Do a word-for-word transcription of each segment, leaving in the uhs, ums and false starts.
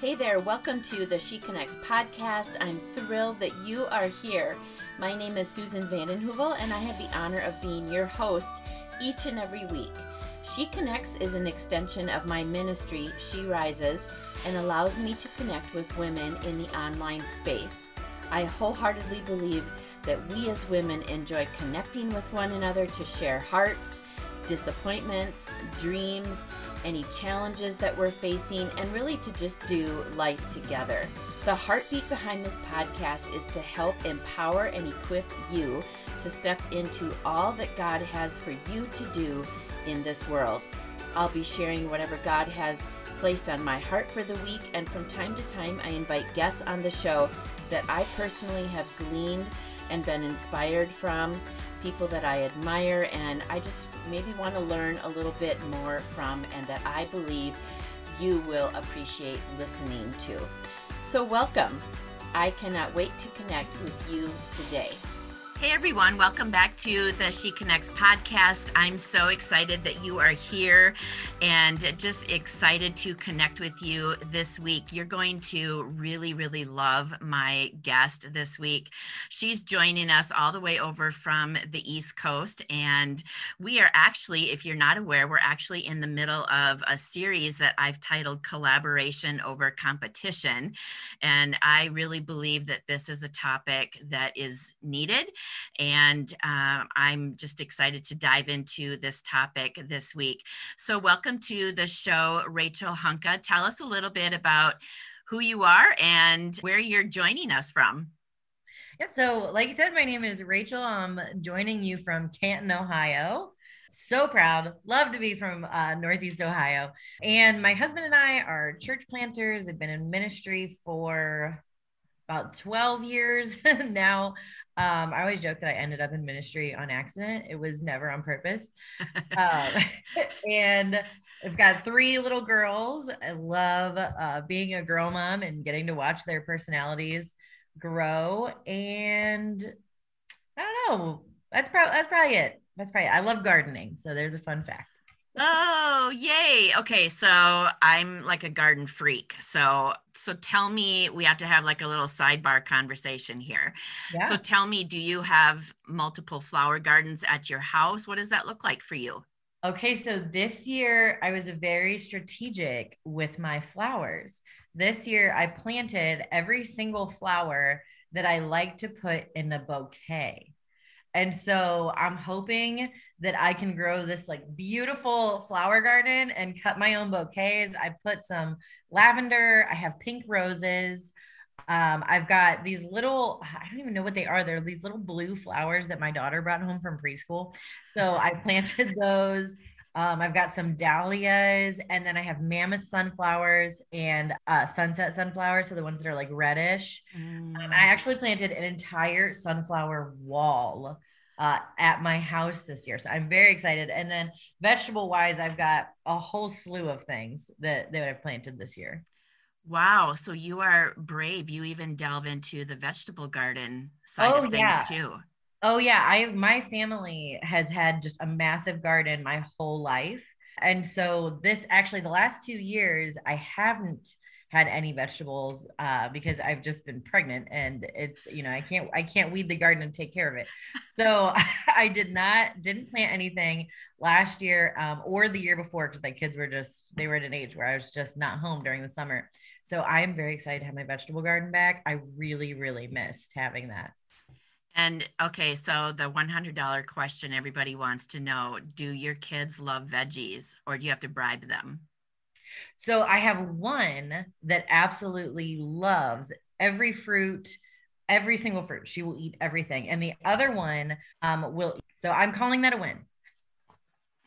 Hey there, welcome to the She Connects podcast. I'm thrilled that you are here. My name is Susan Vanden Heuvel, and I have the honor of being your host each and every week. She Connects is an extension of my ministry, She Rises, and allows me to connect with women in the online space. I wholeheartedly believe that we as women enjoy connecting with one another to share hearts, disappointments, dreams, any challenges that we're facing, and really to just do life together. The heartbeat behind this podcast is to help empower and equip you to step into all that God has for you to do in this world. I'll be sharing whatever God has placed on my heart for the week, and from time to time I invite guests on the show that I personally have gleaned and been inspired from, people that I admire and I just maybe want to learn a little bit more from, and that I believe you will appreciate listening to. So welcome. I cannot wait to connect with you today. Hey everyone, welcome back to the She Connects podcast. I'm so excited that you are here and just excited to connect with you this week. You're going to really, really love my guest this week. She's joining us all the way over from the East Coast. And we are actually, if you're not aware, we're actually in the middle of a series that I've titled Collaboration Over Competition. And I really believe that this is a topic that is needed. And um, I'm just excited to dive into this topic this week. So welcome to the show, Rachel Hunka. Tell us a little bit about who you are and where you're joining us from. Yeah, so like you said, my name is Rachel. I'm joining you from Canton, Ohio. So proud, love to be from uh, Northeast Ohio. And my husband and I are church planters. I've been in ministry for about twelve years now. Um, I always joke that I ended up in ministry on accident. It was never on purpose. um, and I've got three little girls. I love uh, being a girl mom and getting to watch their personalities grow. And I don't know, that's, pro- that's probably it. That's probably it. I love gardening. So there's a fun fact. Oh, yay. Okay. So I'm like a garden freak. So, so tell me, we have to have like a little sidebar conversation here. Yeah. So tell me, do you have multiple flower gardens at your house? What does that look like for you? Okay. So this year I was very strategic with my flowers. This year I planted every single flower that I like to put in a bouquet. And so I'm hoping that I can grow this like beautiful flower garden and cut my own bouquets. I put some lavender. I have pink roses. Um, I've got these little, I don't even know what they are. They're these little blue flowers that my daughter brought home from preschool. So I planted those. Um, I've got some dahlias, and then I have mammoth sunflowers and uh, sunset sunflowers. So the ones that are like reddish. Mm. Um, I actually planted an entire sunflower wall uh, at my house this year. So I'm very excited. And then vegetable wise, I've got a whole slew of things that, that I've planted this year. Wow. So you are brave. You even delve into the vegetable garden side oh, of things yeah. too. Oh yeah, I my family has had just a massive garden my whole life. And so this actually the last two years I haven't had any vegetables uh, because I've just been pregnant, and it's, you know, I can't I can't weed the garden and take care of it. So I did not didn't plant anything last year um, or the year before, because my kids were just they were at an age where I was just not home during the summer. So I'm very excited to have my vegetable garden back. I really, really missed having that. And okay, so the one hundred dollars question everybody wants to know, do your kids love veggies, or do you have to bribe them? So I have one that absolutely loves every fruit, every single fruit. She will eat everything. And the other one um, will eat. So I'm calling that a win.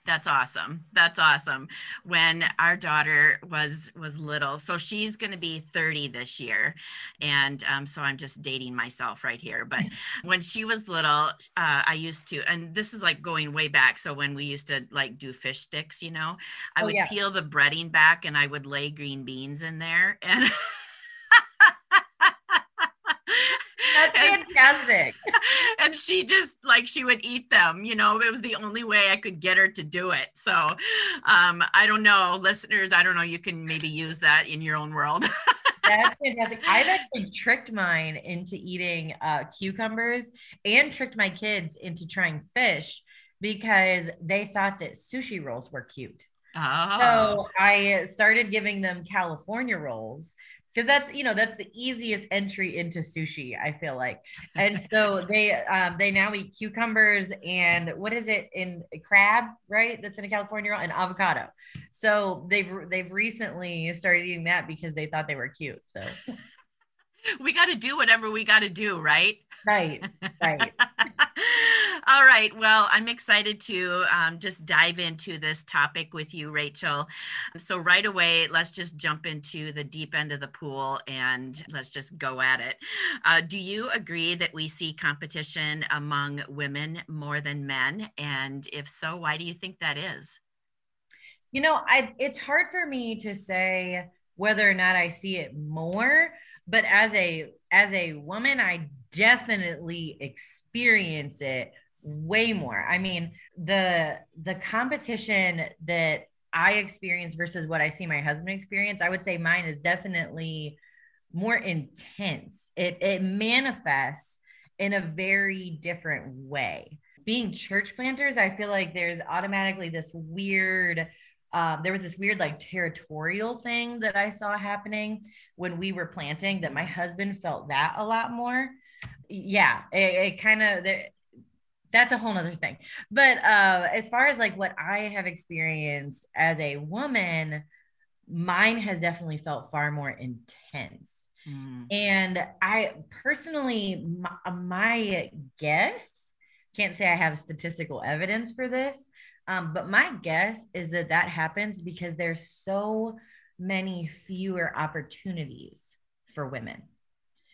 That's awesome. That's awesome. When our daughter was was little, so she's going to be thirty this year. And um, so I'm just dating myself right here. But when she was little, uh, I used to, and this is like going way back. So when we used to like do fish sticks, you know, I oh, would yeah. peel the breading back and I would lay green beans in there. And that's fantastic. And she just like, she would eat them, you know, it was the only way I could get her to do it. So um, I don't know, listeners, I don't know, you can maybe use that in your own world. That's fantastic. I've actually tricked mine into eating uh, cucumbers and tricked my kids into trying fish because they thought that sushi rolls were cute. Oh. So I started giving them California rolls because that's, you know, that's the easiest entry into sushi, I feel like. And so they, um, they now eat cucumbers and what is it in crab, right? That's in a California roll and avocado. So they've, they've recently started eating that because they thought they were cute. So we got to do whatever we got to do, right? Right. Right. All right. Well, I'm excited to um, just dive into this topic with you, Rachel. So right away, let's just jump into the deep end of the pool and let's just go at it. Uh, do you agree that we see competition among women more than men? And if so, why do you think that is? You know, I, it's hard for me to say whether or not I see it more, but as a, as a woman, I definitely experience it way more. I mean, the the competition that I experience versus what I see my husband experience, I would say mine is definitely more intense. It it manifests in a very different way. Being church planters, I feel like there's automatically this weird, uh, there was this weird like territorial thing that I saw happening when we were planting that my husband felt that a lot more. Yeah, it, it kind of, that's a whole nother thing. But uh, as far as like what I have experienced as a woman, mine has definitely felt far more intense. Mm. And I personally, my, my guess, can't say I have statistical evidence for this, um, but my guess is that that happens because there's so many fewer opportunities for women.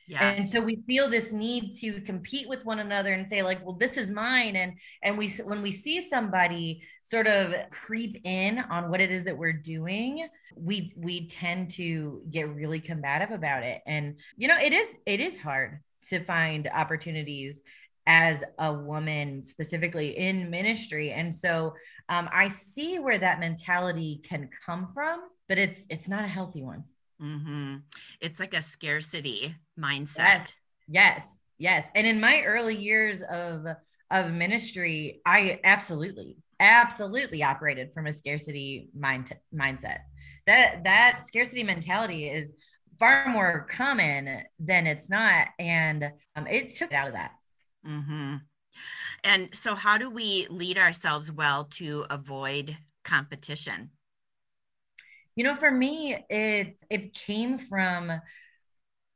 Yeah. And so we feel this need to compete with one another and say like, well, this is mine. And, and we, when we see somebody sort of creep in on what it is that we're doing, we, we tend to get really combative about it. And, you know, it is, it is hard to find opportunities as a woman, specifically in ministry. And so um, I see where that mentality can come from, but it's, it's not a healthy one. Mm-hmm. It's like a scarcity mindset. Yes, yes, yes. And in my early years of of ministry, I absolutely, absolutely operated from a scarcity mind, mindset. That that scarcity mentality is far more common than it's not, and um, it took it out of that. Mm-hmm. And so, how do we lead ourselves well to avoid competition? You know, for me, it it came from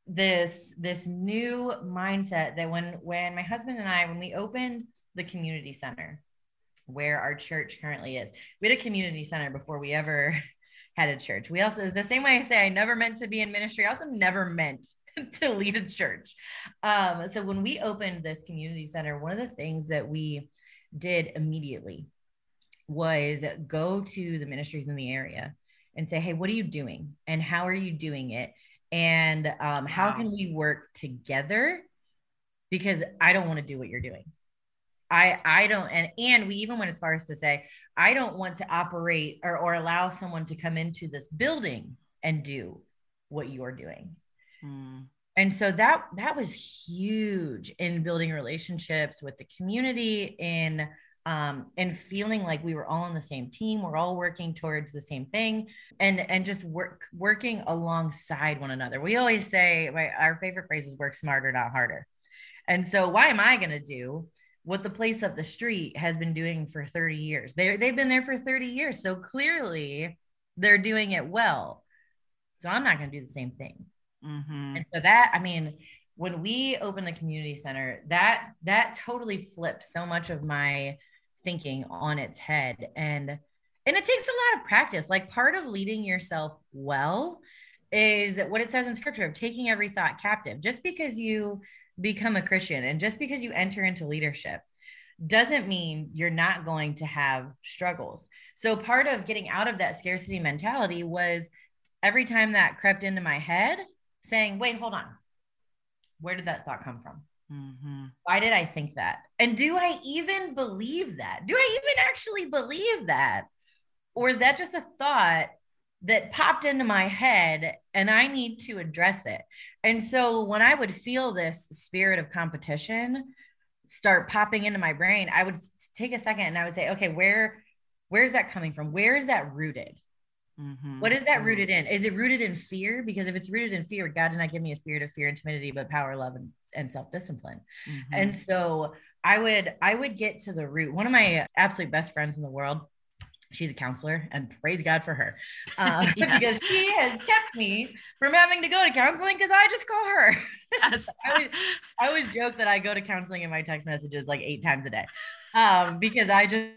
this this new mindset that when when my husband and I, when we opened the community center where our church currently is, we had a community center before we ever had a church. We also, the same way I say I never meant to be in ministry, I also never meant to lead a church. Um, so when we opened this community center, one of the things that we did immediately was go to the ministries in the area and say, hey, what are you doing? And how are you doing it? And um, how wow. can we work together? Because I don't want to do what you're doing. I I don't, and, and we even went as far as to say, I don't want to operate or, or allow someone to come into this building and do what you're doing. Mm. And so that, that was huge in building relationships with the community, in Um, and feeling like we were all on the same team, we're all working towards the same thing, and and just work working alongside one another. We always say my, our favorite phrase is "work smarter, not harder." And so, why am I going to do what the place up the street has been doing for thirty years? They they've been there for thirty years, so clearly they're doing it well. So I'm not going to do the same thing. Mm-hmm. And so that, I mean, when we opened the community center, that that totally flipped so much of my thinking on its head. And and it takes a lot of practice. Like, part of leading yourself well is what it says in scripture of taking every thought captive. Just because you become a Christian and just because you enter into leadership doesn't mean you're not going to have struggles. So part of getting out of that scarcity mentality was every time that crept into my head saying, wait, hold on. Where did that thought come from? Mm-hmm. Why did I think that? And do I even believe that? Do I even actually believe that? Or is that just a thought that popped into my head, and I need to address it. And so when I would feel this spirit of competition start popping into my brain, I would take a second and I would say, okay, where, where's that coming from? Where is that rooted? Mm-hmm. What is that rooted in? Is it rooted in fear? Because if it's rooted in fear, God did not give me a spirit of fear and timidity, but power, love, and, and self-discipline. Mm-hmm. And so I would, I would get to the root. One of my absolute best friends in the world, she's a counselor, and praise God for her, uh, yes. because she has kept me from having to go to counseling because I just call her. Yes. I, always, I always joke that I go to counseling in my text messages like eight times a day um, because I just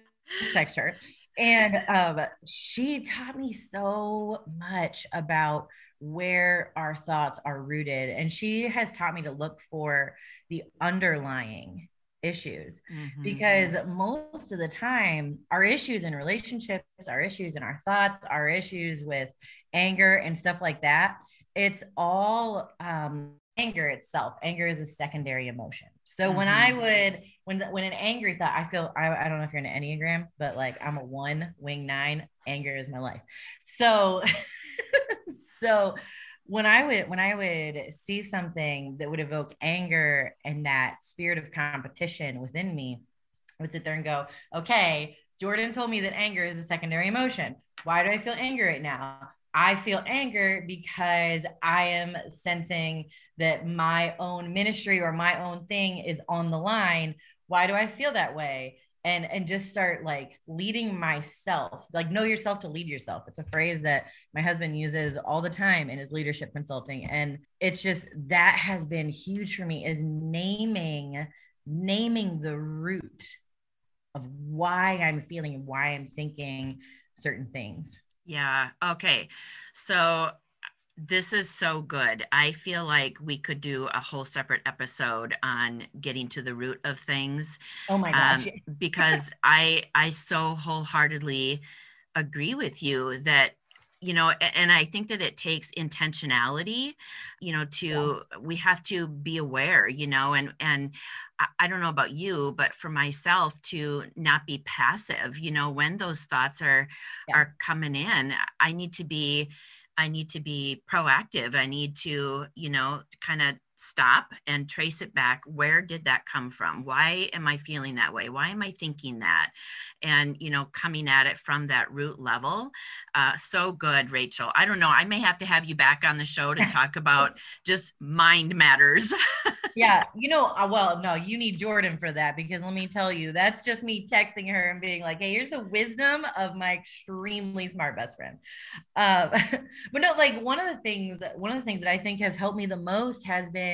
text her. And um, she taught me so much about where our thoughts are rooted. And she has taught me to look for the underlying issues, mm-hmm. because most of the time our issues in relationships, our issues in our thoughts, our issues with anger and stuff like that, it's all um, anger itself. Anger is a secondary emotion. So mm-hmm. when I would, when, when an angry thought, I feel, I, I don't know if you're an Enneagram, but like I'm a one wing nine, anger is my life. So, so When I would when I would see something that would evoke anger and that spirit of competition within me, I would sit there and go, okay, Jordan told me that anger is a secondary emotion. Why do I feel anger right now? I feel anger because I am sensing that my own ministry or my own thing is on the line. Why do I feel that way? And, and just start like leading myself, like know yourself to lead yourself. It's a phrase that my husband uses all the time in his leadership consulting. And it's just, that has been huge for me, is naming, naming the root of why I'm feeling and why I'm thinking certain things. Yeah. Okay. So this is so good. I feel like we could do a whole separate episode on getting to the root of things. Oh my gosh. Um, because I, I so wholeheartedly agree with you that, you know, and I think that it takes intentionality, you know, to, yeah. we have to be aware, you know, and, and I don't know about you, but for myself to not be passive, you know, when those thoughts are, yeah. are coming in, I need to be I need to be proactive. I need to, you know, kind of stop and trace it back. Where did that come from? Why am I feeling that way? Why am I thinking that? And, you know, coming at it from that root level. Uh, so good, Rachel. I don't know. I may have to have you back on the show to talk about just mind matters. Yeah. You know, well, no, you need Jordan for that, because let me tell you, that's just me texting her and being like, hey, here's the wisdom of my extremely smart best friend. Uh, but no, like one of the things, one of the things that I think has helped me the most has been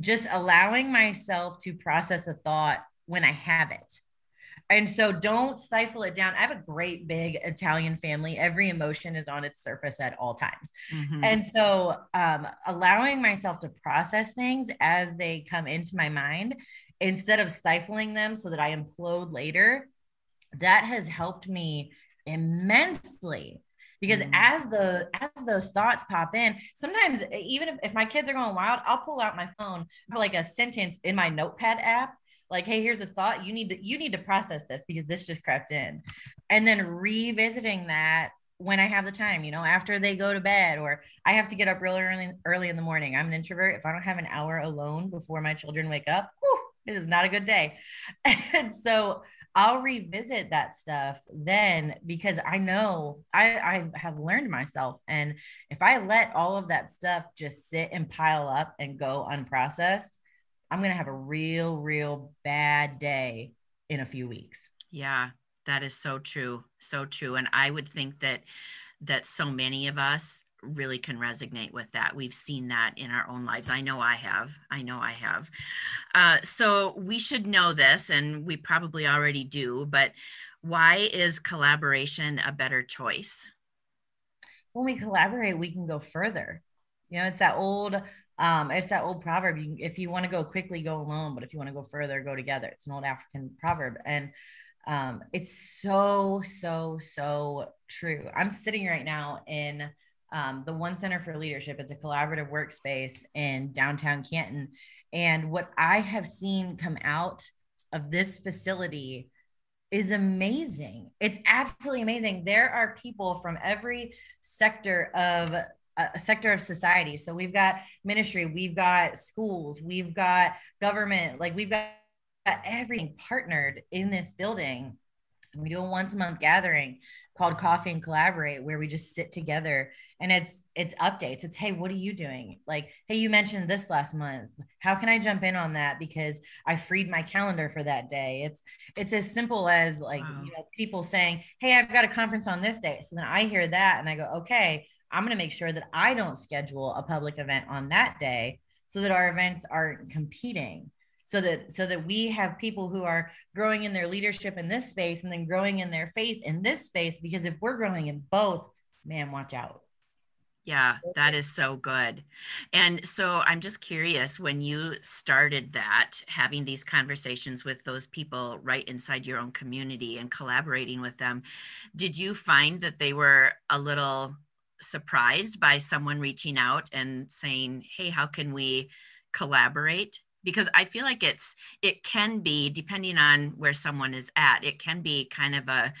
just allowing myself to process a thought when I have it. And so don't stifle it down. I have a great big Italian family. Every emotion is on its surface at all times. Mm-hmm. And so um, allowing myself to process things as they come into my mind, instead of stifling them so that I implode later, that has helped me immensely. Because mm-hmm. as the as those thoughts pop in, sometimes even if, if my kids are going wild, I'll pull out my phone for like a sentence in my notepad app. Like, hey, here's a thought. You need to, you need to process this because this just crept in. And then revisiting that when I have the time, you know, after they go to bed, or I have to get up really early, early in the morning. I'm an introvert. If I don't have an hour alone before my children wake up, whew, it is not a good day. And so I'll revisit that stuff then, because I know I, I have learned myself. And if I let all of that stuff just sit and pile up and go unprocessed, I'm going to have a real, real bad day in a few weeks. Yeah, that is so true. So true. And I would think that, that so many of us really can resonate with that. We've seen that in our own lives. I know I have. I know I have. Uh, so we should know this, and we probably already do, but why is collaboration a better choice? When we collaborate, we can go further. You know, it's that old Um, it's that old proverb. You, if you want to go quickly, go alone, but if you want to go further, go together. It's an old African proverb. And, um, it's so, so, so true. I'm sitting right now in, um, the One Center for Leadership. It's a collaborative workspace in downtown Canton. And what I have seen come out of this facility is amazing. It's absolutely amazing. There are people from every sector of a sector of society. So we've got ministry, we've got schools, we've got government, like we've got everything partnered in this building. We do a once a month gathering called Coffee and Collaborate, where we just sit together and it's, it's updates. It's, hey, what are you doing? Like, hey, you mentioned this last month. How can I jump in on that? Because I freed my calendar for that day. It's, it's as simple as like, wow. you know, people saying, hey, I've got a conference on this day. So then I hear that and I go, okay, I'm going to make sure that I don't schedule a public event on that day so that our events aren't competing. So that, so that we have people who are growing in their leadership in this space and then growing in their faith in this space, because if we're growing in both, man, watch out. Yeah, that is so good. And so I'm just curious, when you started that, having these conversations with those people right inside your own community and collaborating with them, did you find that they were a little surprised by someone reaching out and saying, hey, how can we collaborate? Because I feel like it's, it can be, depending on where someone is at, it can be kind of a,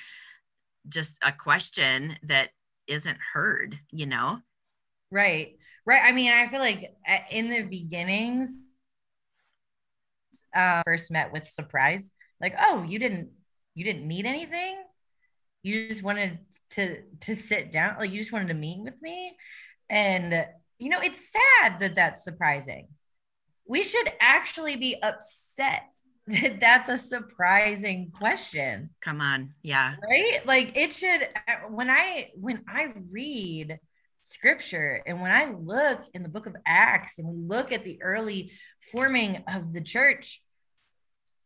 just a question that isn't heard, you know? Right. Right. I mean, I feel like in the beginnings, uh, first met with surprise, like, oh, you didn't, you didn't need anything. You just wanted to, to sit down. Like you just wanted to meet with me. And, you know, it's sad that that's surprising. We should actually be upset that that's a surprising question. Come on. Yeah. Right? Like it should, when I, when I read scripture and when I look in the book of Acts and we look at the early forming of the church,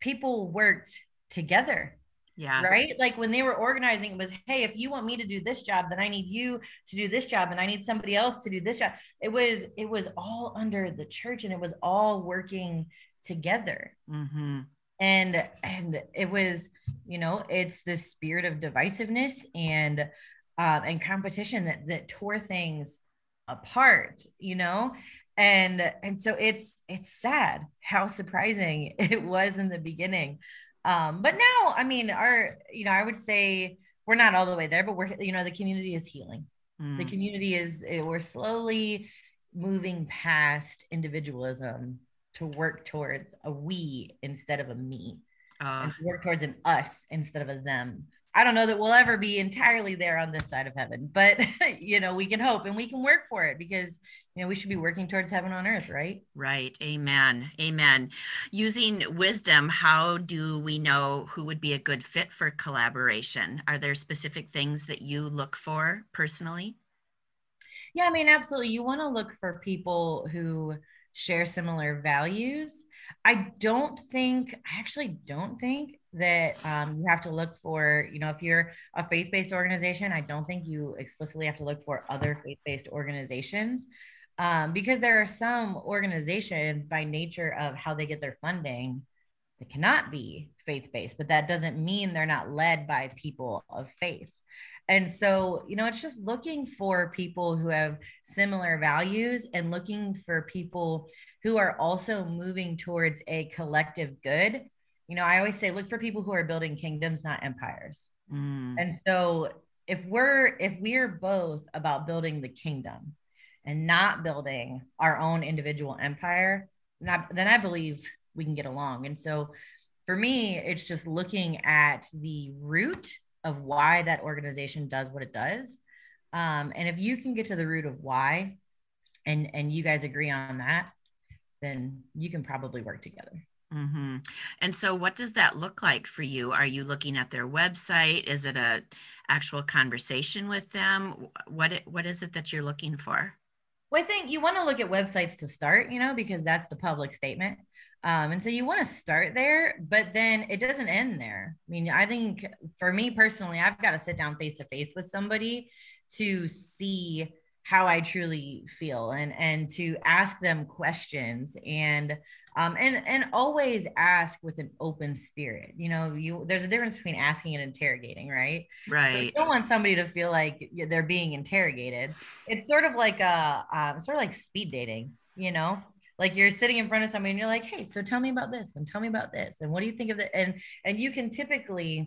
people worked together. Yeah. Right? Like when they were organizing, it was, hey, if you want me to do this job, then I need you to do this job. And I need somebody else to do this job. It was, it was all under the church and it was all working together. Mm-hmm. And, and it was, you know, it's this spirit of divisiveness and, um, and competition that, that tore things apart, you know? And, and so it's, it's sad how surprising it was in the beginning. Um, but now, I mean, our, you know, I would say we're not all the way there, but we're, you know, the community is healing. Mm. The community is, we're slowly moving past individualism to work towards a we instead of a me, uh, and to work towards an us instead of a them. I don't know that we'll ever be entirely there on this side of heaven, but you know, we can hope and we can work for it because, you know, we should be working towards heaven on earth, right? Right. Amen. Amen. Using wisdom, how do we know who would be a good fit for collaboration? Are there specific things that you look for personally? Yeah, I mean, absolutely. You want to look for people who share similar values. I don't think, I actually don't think that um, you have to look for, you know, if you're a faith-based organization, I don't think you explicitly have to look for other faith-based organizations um, because there are some organizations by nature of how they get their funding that cannot be faith-based, but that doesn't mean they're not led by people of faith. And so, you know, it's just looking for people who have similar values and looking for people who are also moving towards a collective good. You know, I always say, look for people who are building kingdoms, not empires. Mm. And so if we're, if we're both about building the kingdom and not building our own individual empire, then I believe we can get along. And so for me, it's just looking at the root of why that organization does what it does. Um, and if you can get to the root of why, and, and you guys agree on that, then you can probably work together. Mm-hmm. And so what does that look like for you? Are you looking at their website? Is it a actual conversation with them? What, it, what is it that you're looking for? Well, I think you want to look at websites to start, you know, because that's the public statement. Um, and so you want to start there, but then it doesn't end there. I mean, I think for me personally, I've got to sit down face to face with somebody to see how I truly feel and, and to ask them questions and, um, and, and always ask with an open spirit. You know, you, there's a difference between asking and interrogating, right? Right. So you don't want somebody to feel like they're being interrogated. It's sort of like a, um, sort of like speed dating, you know? Like you're sitting in front of somebody and you're like, hey, so tell me about this and tell me about this. And what do you think of that? And, and you can typically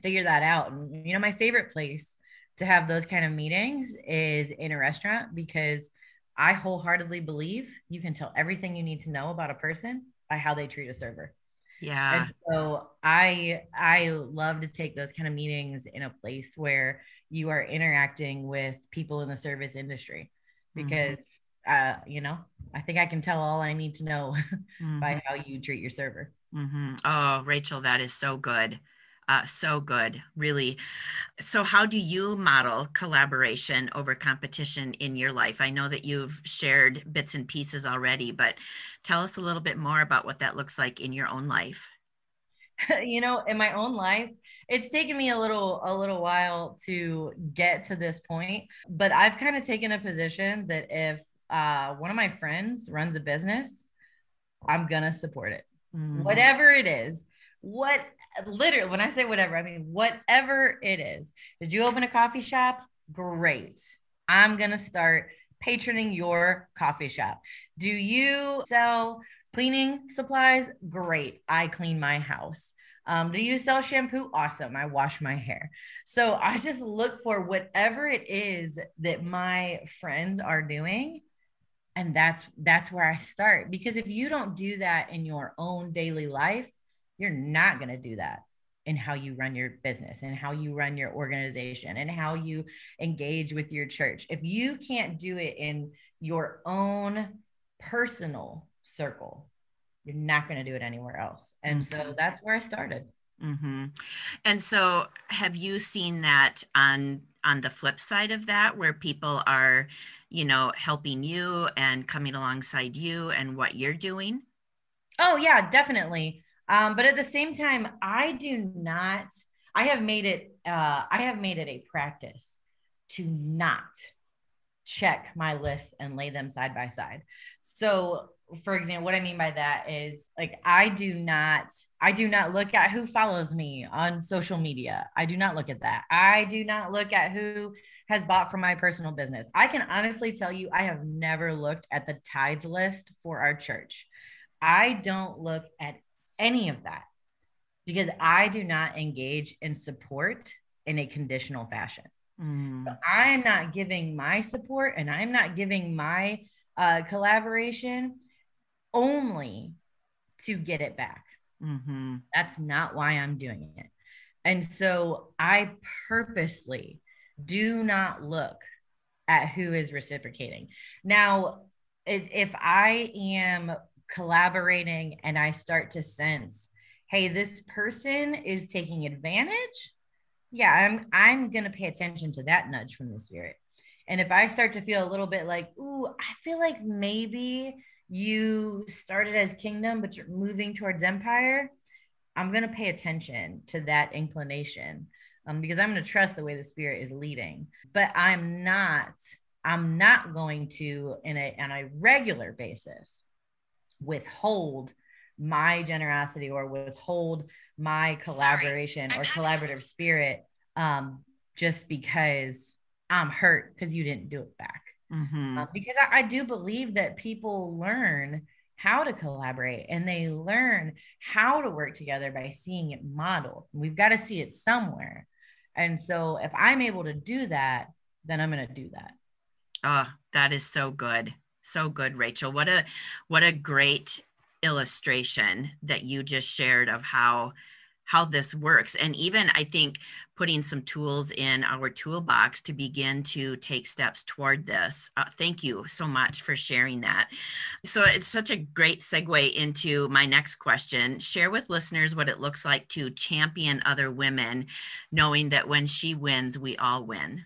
figure that out. And, you know, my favorite place to have those kind of meetings is in a restaurant, because I wholeheartedly believe you can tell everything you need to know about a person by how they treat a server. Yeah. And so I, I love to take those kind of meetings in a place where you are interacting with people in the service industry, because, mm-hmm. uh, you know, I think I can tell all I need to know mm-hmm. by how you treat your server. Mm-hmm. Oh, Rachel, that is so good. Uh, so good, really. So how do you model collaboration over competition in your life? I know that you've shared bits and pieces already, but tell us a little bit more about what that looks like in your own life. You know, in my own life, it's taken me a little, a little while to get to this point, but I've kind of taken a position that if uh, one of my friends runs a business, I'm going to support it, mm. whatever it is. What literally, when I say whatever, I mean, whatever it is. Did you open a coffee shop? Great. I'm going to start patroning your coffee shop. Do you sell cleaning supplies? Great. I clean my house. Um, do you sell shampoo? Awesome. I wash my hair. So I just look for whatever it is that my friends are doing. And that's, that's where I start, because if you don't do that in your own daily life, you're not going to do that in how you run your business and how you run your organization and how you engage with your church. If you can't do it in your own personal circle, you're not going to do it anywhere else. And mm-hmm. so that's where I started. Mm-hmm. And so have you seen that on, on the flip side of that, where people are, you know, helping you and coming alongside you and what you're doing? Oh yeah, definitely. Um, but at the same time, I do not, I have made it, uh, I have made it a practice to not check my lists and lay them side by side. So for example, what I mean by that is, like, I do not, I do not look at who follows me on social media. I do not look at that. I do not look at who has bought from my personal business. I can honestly tell you, I have never looked at the tithe list for our church. I don't look at any of that, because I do not engage in support in a conditional fashion. Mm. So I'm not giving my support and I'm not giving my uh, collaboration only to get it back. Mm-hmm. That's not why I'm doing it. And so I purposely do not look at who is reciprocating. Now, it, if I am collaborating and I start to sense, hey, this person is taking advantage. Yeah, I'm I'm going to pay attention to that nudge from the Spirit. And if I start to feel a little bit like, ooh, I feel like maybe you started as kingdom, but you're moving towards empire, I'm going to pay attention to that inclination, um, because I'm going to trust the way the Spirit is leading. But I'm not, I'm not going to, in a on a regular basis, withhold my generosity or withhold my collaboration or collaborative spirit um, just because I'm hurt because you didn't do it back. Mm-hmm. Uh, because I, I do believe that people learn how to collaborate and they learn how to work together by seeing it modeled. We've got to see it somewhere. And so if I'm able to do that, then I'm going to do that. Oh, that is so good. So good, Rachel. What a, what a great illustration that you just shared of how, how this works. And even, I think, putting some tools in our toolbox to begin to take steps toward this. Uh, thank you so much for sharing that. So it's such a great segue into my next question. Share with listeners what it looks like to champion other women, knowing that when she wins, we all win.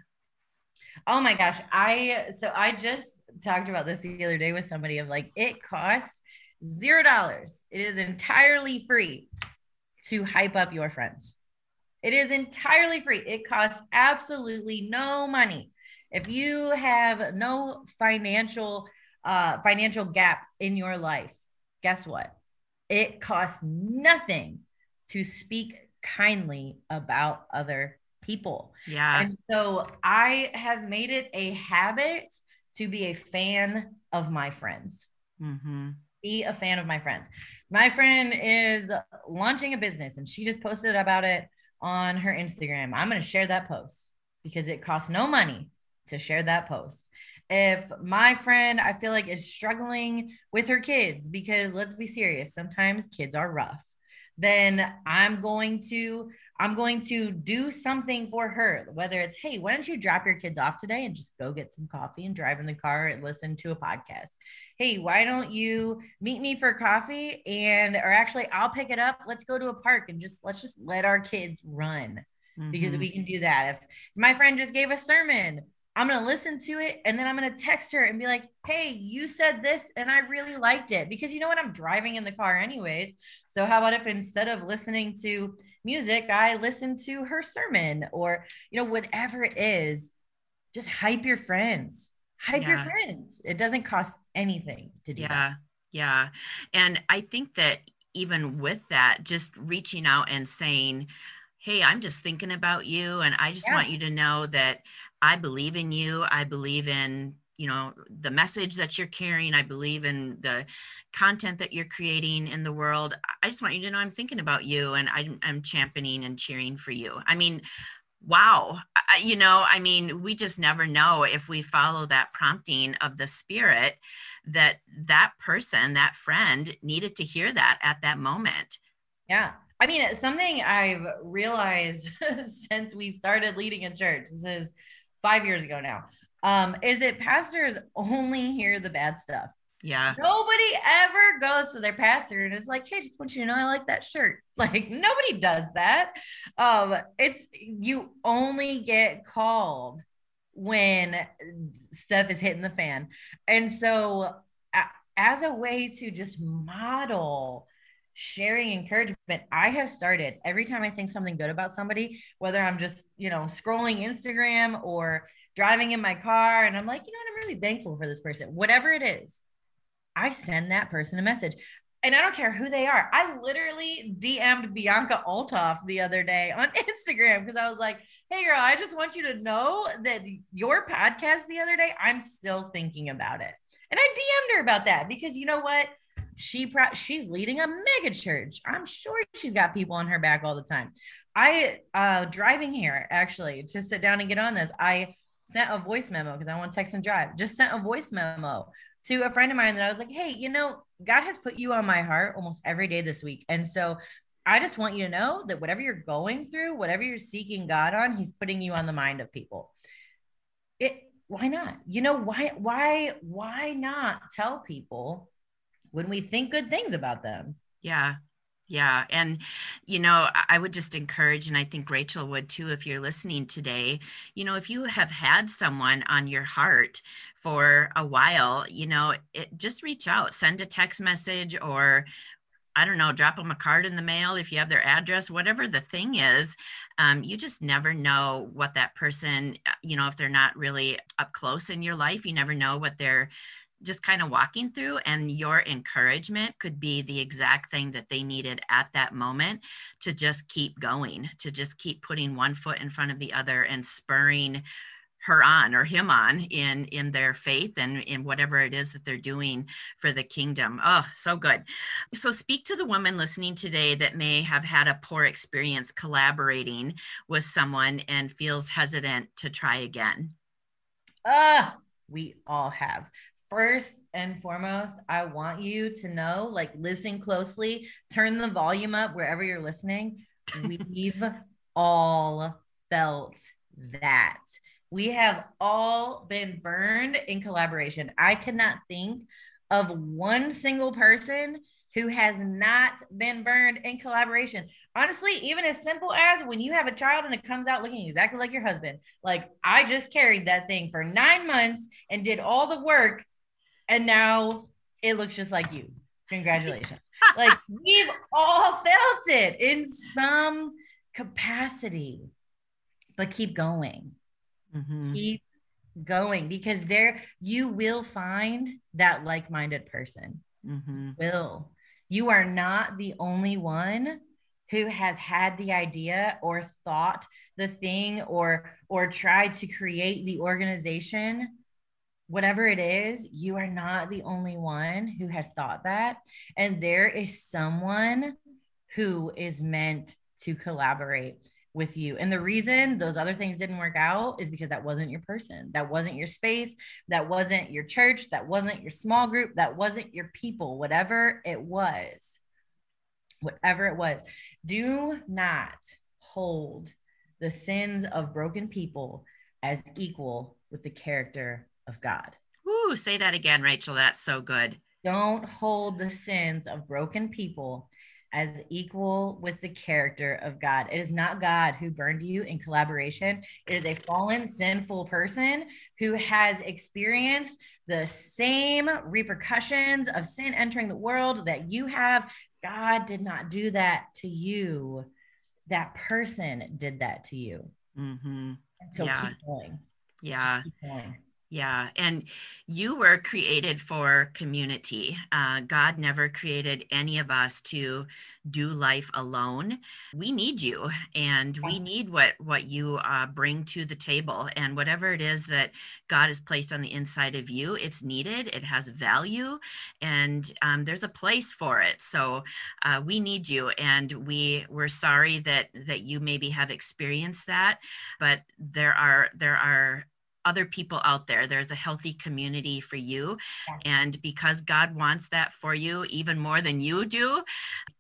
Oh my gosh. I, so I just, talked about this the other day with somebody of like, it costs zero dollars. It is entirely free to hype up your friends. It is entirely free. It costs absolutely no money. If you have no financial, uh, financial gap in your life, guess what? It costs nothing to speak kindly about other people. Yeah. And so I have made it a habit to be a fan of my friends. Mm-hmm. Be a fan of my friends. My friend is launching a business and she just posted about it on her Instagram. I'm going to share that post because it costs no money to share that post. If my friend, I feel like, is struggling with her kids, because let's be serious, sometimes kids are rough, then I'm going to, I'm going to do something for her, whether it's, hey, why don't you drop your kids off today and just go get some coffee and drive in the car and listen to a podcast? Hey, why don't you meet me for coffee and, or actually I'll pick it up. Let's go to a park and just, let's just let our kids run, mm-hmm. because we can do that. If my friend just gave a sermon, I'm going to listen to it. And then I'm going to text her and be like, hey, you said this and I really liked it, because you know what? I'm driving in the car anyways. So how about if instead of listening to music, I listen to her sermon, or, you know, whatever it is, just hype your friends, hype yeah. your friends. It doesn't cost anything to do yeah. that. Yeah. And I think that even with that, just reaching out and saying, hey, I'm just thinking about you. And I just yeah. want you to know that I believe in you. I believe in, you know, the message that you're carrying. I believe in the content that you're creating in the world. I just want you to know I'm thinking about you, and I'm, I'm championing and cheering for you. I mean, wow. I, you know, I mean, we just never know if we follow that prompting of the Spirit that that person, that friend needed to hear that at that moment. Yeah. I mean, something I've realized since we started leading a church, this is five years ago now, um, is that pastors only hear the bad stuff. Yeah. Nobody ever goes to their pastor and is like, hey, just want you to know I like that shirt. Like, nobody does that. Um, it's, you only get called when stuff is hitting the fan. And so as a way to just model sharing encouragement, I have started every time I think something good about somebody, whether I'm just, you know, scrolling Instagram or driving in my car and I'm like, you know what, I'm really thankful for this person, whatever it is, I send that person a message. And I don't care who they are. I literally D M'd Bianca Althoff the other day on Instagram because I was like, hey girl, I just want you to know that your podcast the other day, I'm still thinking about it. And I D M'd her about that because, you know what, She pro- she's leading a mega church. I'm sure she's got people on her back all the time. I, uh, driving here actually to sit down and get on this, I sent a voice memo because I want to text and drive. Just sent a voice memo to a friend of mine that I was like, hey, you know, God has put you on my heart almost every day this week. And so I just want you to know that whatever you're going through, whatever you're seeking God on, he's putting you on the mind of people. It, why not? You know, why, why, why not tell people when we think good things about them? Yeah. Yeah. And, you know, I would just encourage, and I think Rachel would too, if you're listening today, you know, if you have had someone on your heart for a while, you know, it, just reach out, send a text message, or I don't know, drop them a card in the mail if you have their address, whatever the thing is. Um, you just never know what that person, you know, if they're not really up close in your life, you never know what they're just kind of walking through, and your encouragement could be the exact thing that they needed at that moment to just keep going, to just keep putting one foot in front of the other and spurring her on or him on in, in their faith and in whatever it is that they're doing for the kingdom. Oh, so good. So speak to the woman listening today that may have had a poor experience collaborating with someone and feels hesitant to try again. Ah, uh, we all have. First and foremost, I want you to know, like, listen closely, turn the volume up wherever you're listening. We've all felt that. We have all been burned in collaboration. I cannot think of one single person who has not been burned in collaboration. Honestly, even as simple as when you have a child and it comes out looking exactly like your husband. Like, I just carried that thing for nine months and did all the work, and now it looks just like you. Congratulations. Like, we've all felt it in some capacity, but keep going. Mm-hmm. Keep going, because there you will find that like-minded person. Mm-hmm. Will. You are not the only one who has had the idea or thought the thing or, or tried to create the organization. Whatever it is, you are not the only one who has thought that. And there is someone who is meant to collaborate. with you. And the reason those other things didn't work out is because that wasn't your person. That wasn't your space. That wasn't your church. That wasn't your small group. That wasn't your people, whatever it was, whatever it was. Do not hold the sins of broken people as equal with the character of God. Ooh, say that again, Rachel. That's so good. Don't hold the sins of broken people as equal with the character of God. It is not God who burned you in collaboration. It is a fallen, sinful person who has experienced the same repercussions of sin entering the world that you have. God did not do that to you. That person did that to you. Mm-hmm. So yeah. keep going. Yeah. Keep going. Yeah. And you were created for community. Uh, God never created any of us to do life alone. We need you, and we need what, what you uh, bring to the table, and whatever it is that God has placed on the inside of you, it's needed. It has value, and um, there's a place for it. So uh, we need you. And we we're sorry that, that you maybe have experienced that, but there are, there are, other people out there. There's a healthy community for you. And because God wants that for you even more than you do,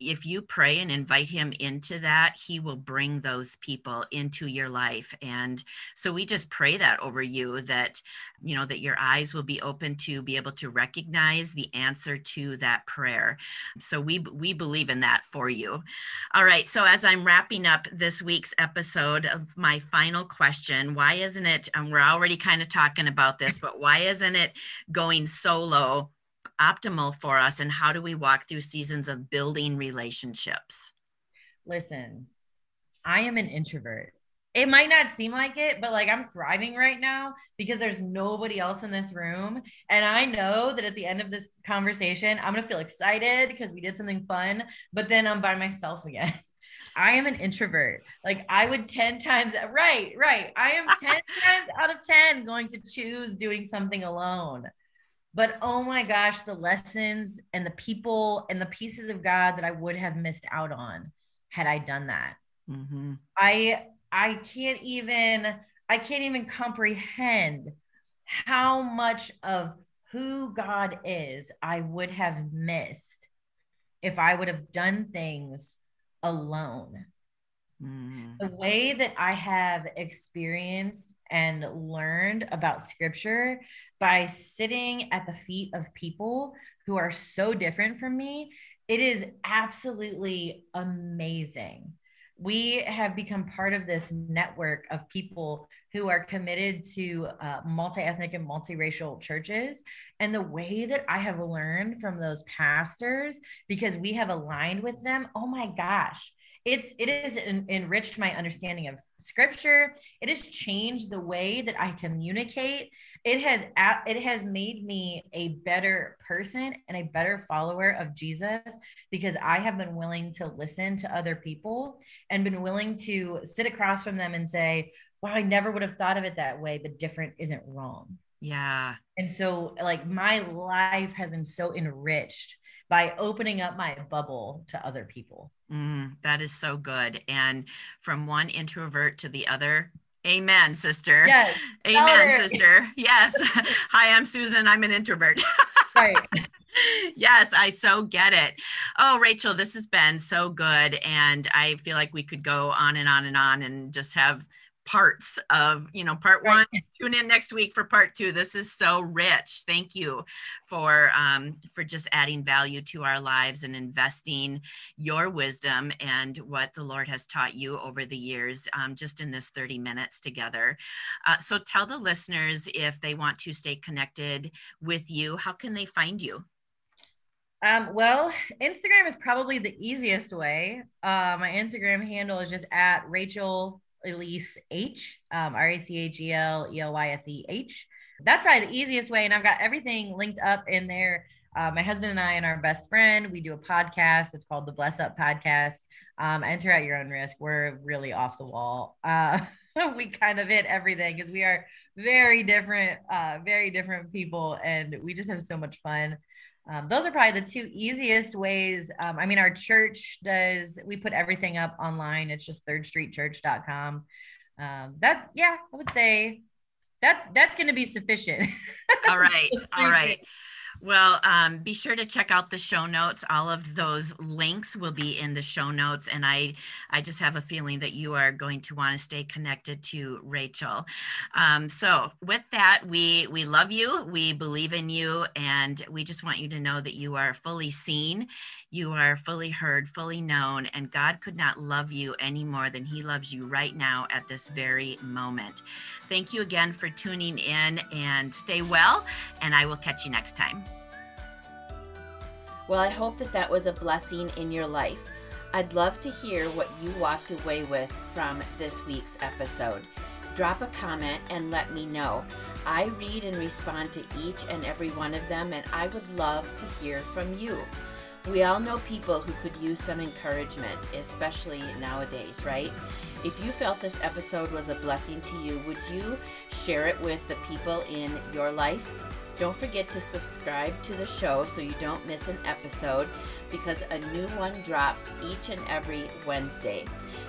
if you pray and invite him into that, he will bring those people into your life. And so we just pray that over you, that, you know, that your eyes will be open to be able to recognize the answer to that prayer. So we, we believe in that for you. All right. So as I'm wrapping up this week's episode, of my final question, why isn't it, and we're already kind of talking about this, but why isn't it going solo optimal for us? And how do we walk through seasons of building relationships? Listen, I am an introvert. It might not seem like it, but like I'm thriving right now because there's nobody else in this room. And I know that at the end of this conversation, I'm going to feel excited because we did something fun, but then I'm by myself again. I am an introvert. Like I would ten times, right, right. I am ten times out of ten going to choose doing something alone. But oh my gosh, the lessons and the people and the pieces of God that I would have missed out on had I done that. Mm-hmm. I, I can't even, I can't even comprehend how much of who God is I would have missed if I would have done things alone. Mm. The way that I have experienced and learned about scripture by sitting at the feet of people who are so different from me, it is absolutely amazing. We have become part of this network of people who are committed to uh, multi-ethnic and multiracial churches. And the way that I have learned from those pastors, because we have aligned with them, oh my gosh, it's, it has en- enriched my understanding of scripture. It has changed the way that I communicate. It has, a- it has made me a better person and a better follower of Jesus, because I have been willing to listen to other people and been willing to sit across from them and say, wow, I never would have thought of it that way, but different isn't wrong. Yeah. And so like my life has been so enriched by opening up my bubble to other people. Mm, that is so good. And from one introvert to the other. Amen, sister. Yes. Amen, Sorry. sister. Yes. Hi, I'm Susan. I'm an introvert. Right. Yes, I so get it. Oh, Rachel, this has been so good. And I feel like we could go on and on and on and just have parts of, you know, part one. Tune in next week for part two. This is so rich. Thank you for, um, for just adding value to our lives and investing your wisdom and what the Lord has taught you over the years, um, just in this thirty minutes together. Uh, so tell the listeners, if they want to stay connected with you, how can they find you? Um, well, Instagram is probably the easiest way. Uh, my Instagram handle is just at Rachel Elyse H, um, R A C H E L E L Y S E H. That's probably the easiest way. And I've got everything linked up in there Uh, my husband and I and our best friend, we do a podcast. It's called the Bless Up Podcast. Um, enter at your own risk. We're really off the wall. Uh, we kind of hit everything because we are very different, uh, very different people. And we just have so much fun. Um, those are probably the two easiest ways. Um, I mean, our church does, we put everything up online. It's just third street church dot com. Um, that, yeah, I would say that's, that's going to be sufficient. All right. All right. Well, um, be sure to check out the show notes. All of those links will be in the show notes. And I, I just have a feeling that you are going to want to stay connected to Rachel. Um, so with that, we, we love you. We believe in you. And we just want you to know that you are fully seen. You are fully heard, fully known. And God could not love you any more than he loves you right now at this very moment. Thank you again for tuning in, and stay well. And I will catch you next time. Well, I hope that that was a blessing in your life. I'd love to hear what you walked away with from this week's episode. Drop a comment and let me know. I read and respond to each and every one of them, and I would love to hear from you. We all know people who could use some encouragement, especially nowadays, right? If you felt this episode was a blessing to you, would you share it with the people in your life? Don't forget to subscribe to the show so you don't miss an episode, because a new one drops each and every Wednesday.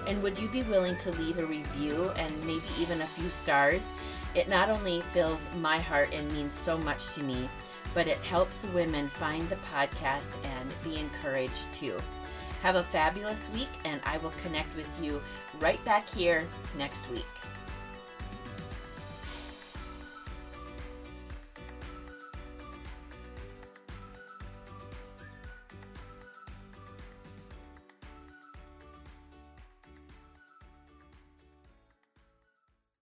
And would you be willing to leave a review and maybe even a few stars? It not only fills my heart and means so much to me, but it helps women find the podcast and be encouraged too. Have a fabulous week, and I will connect with you right back here next week.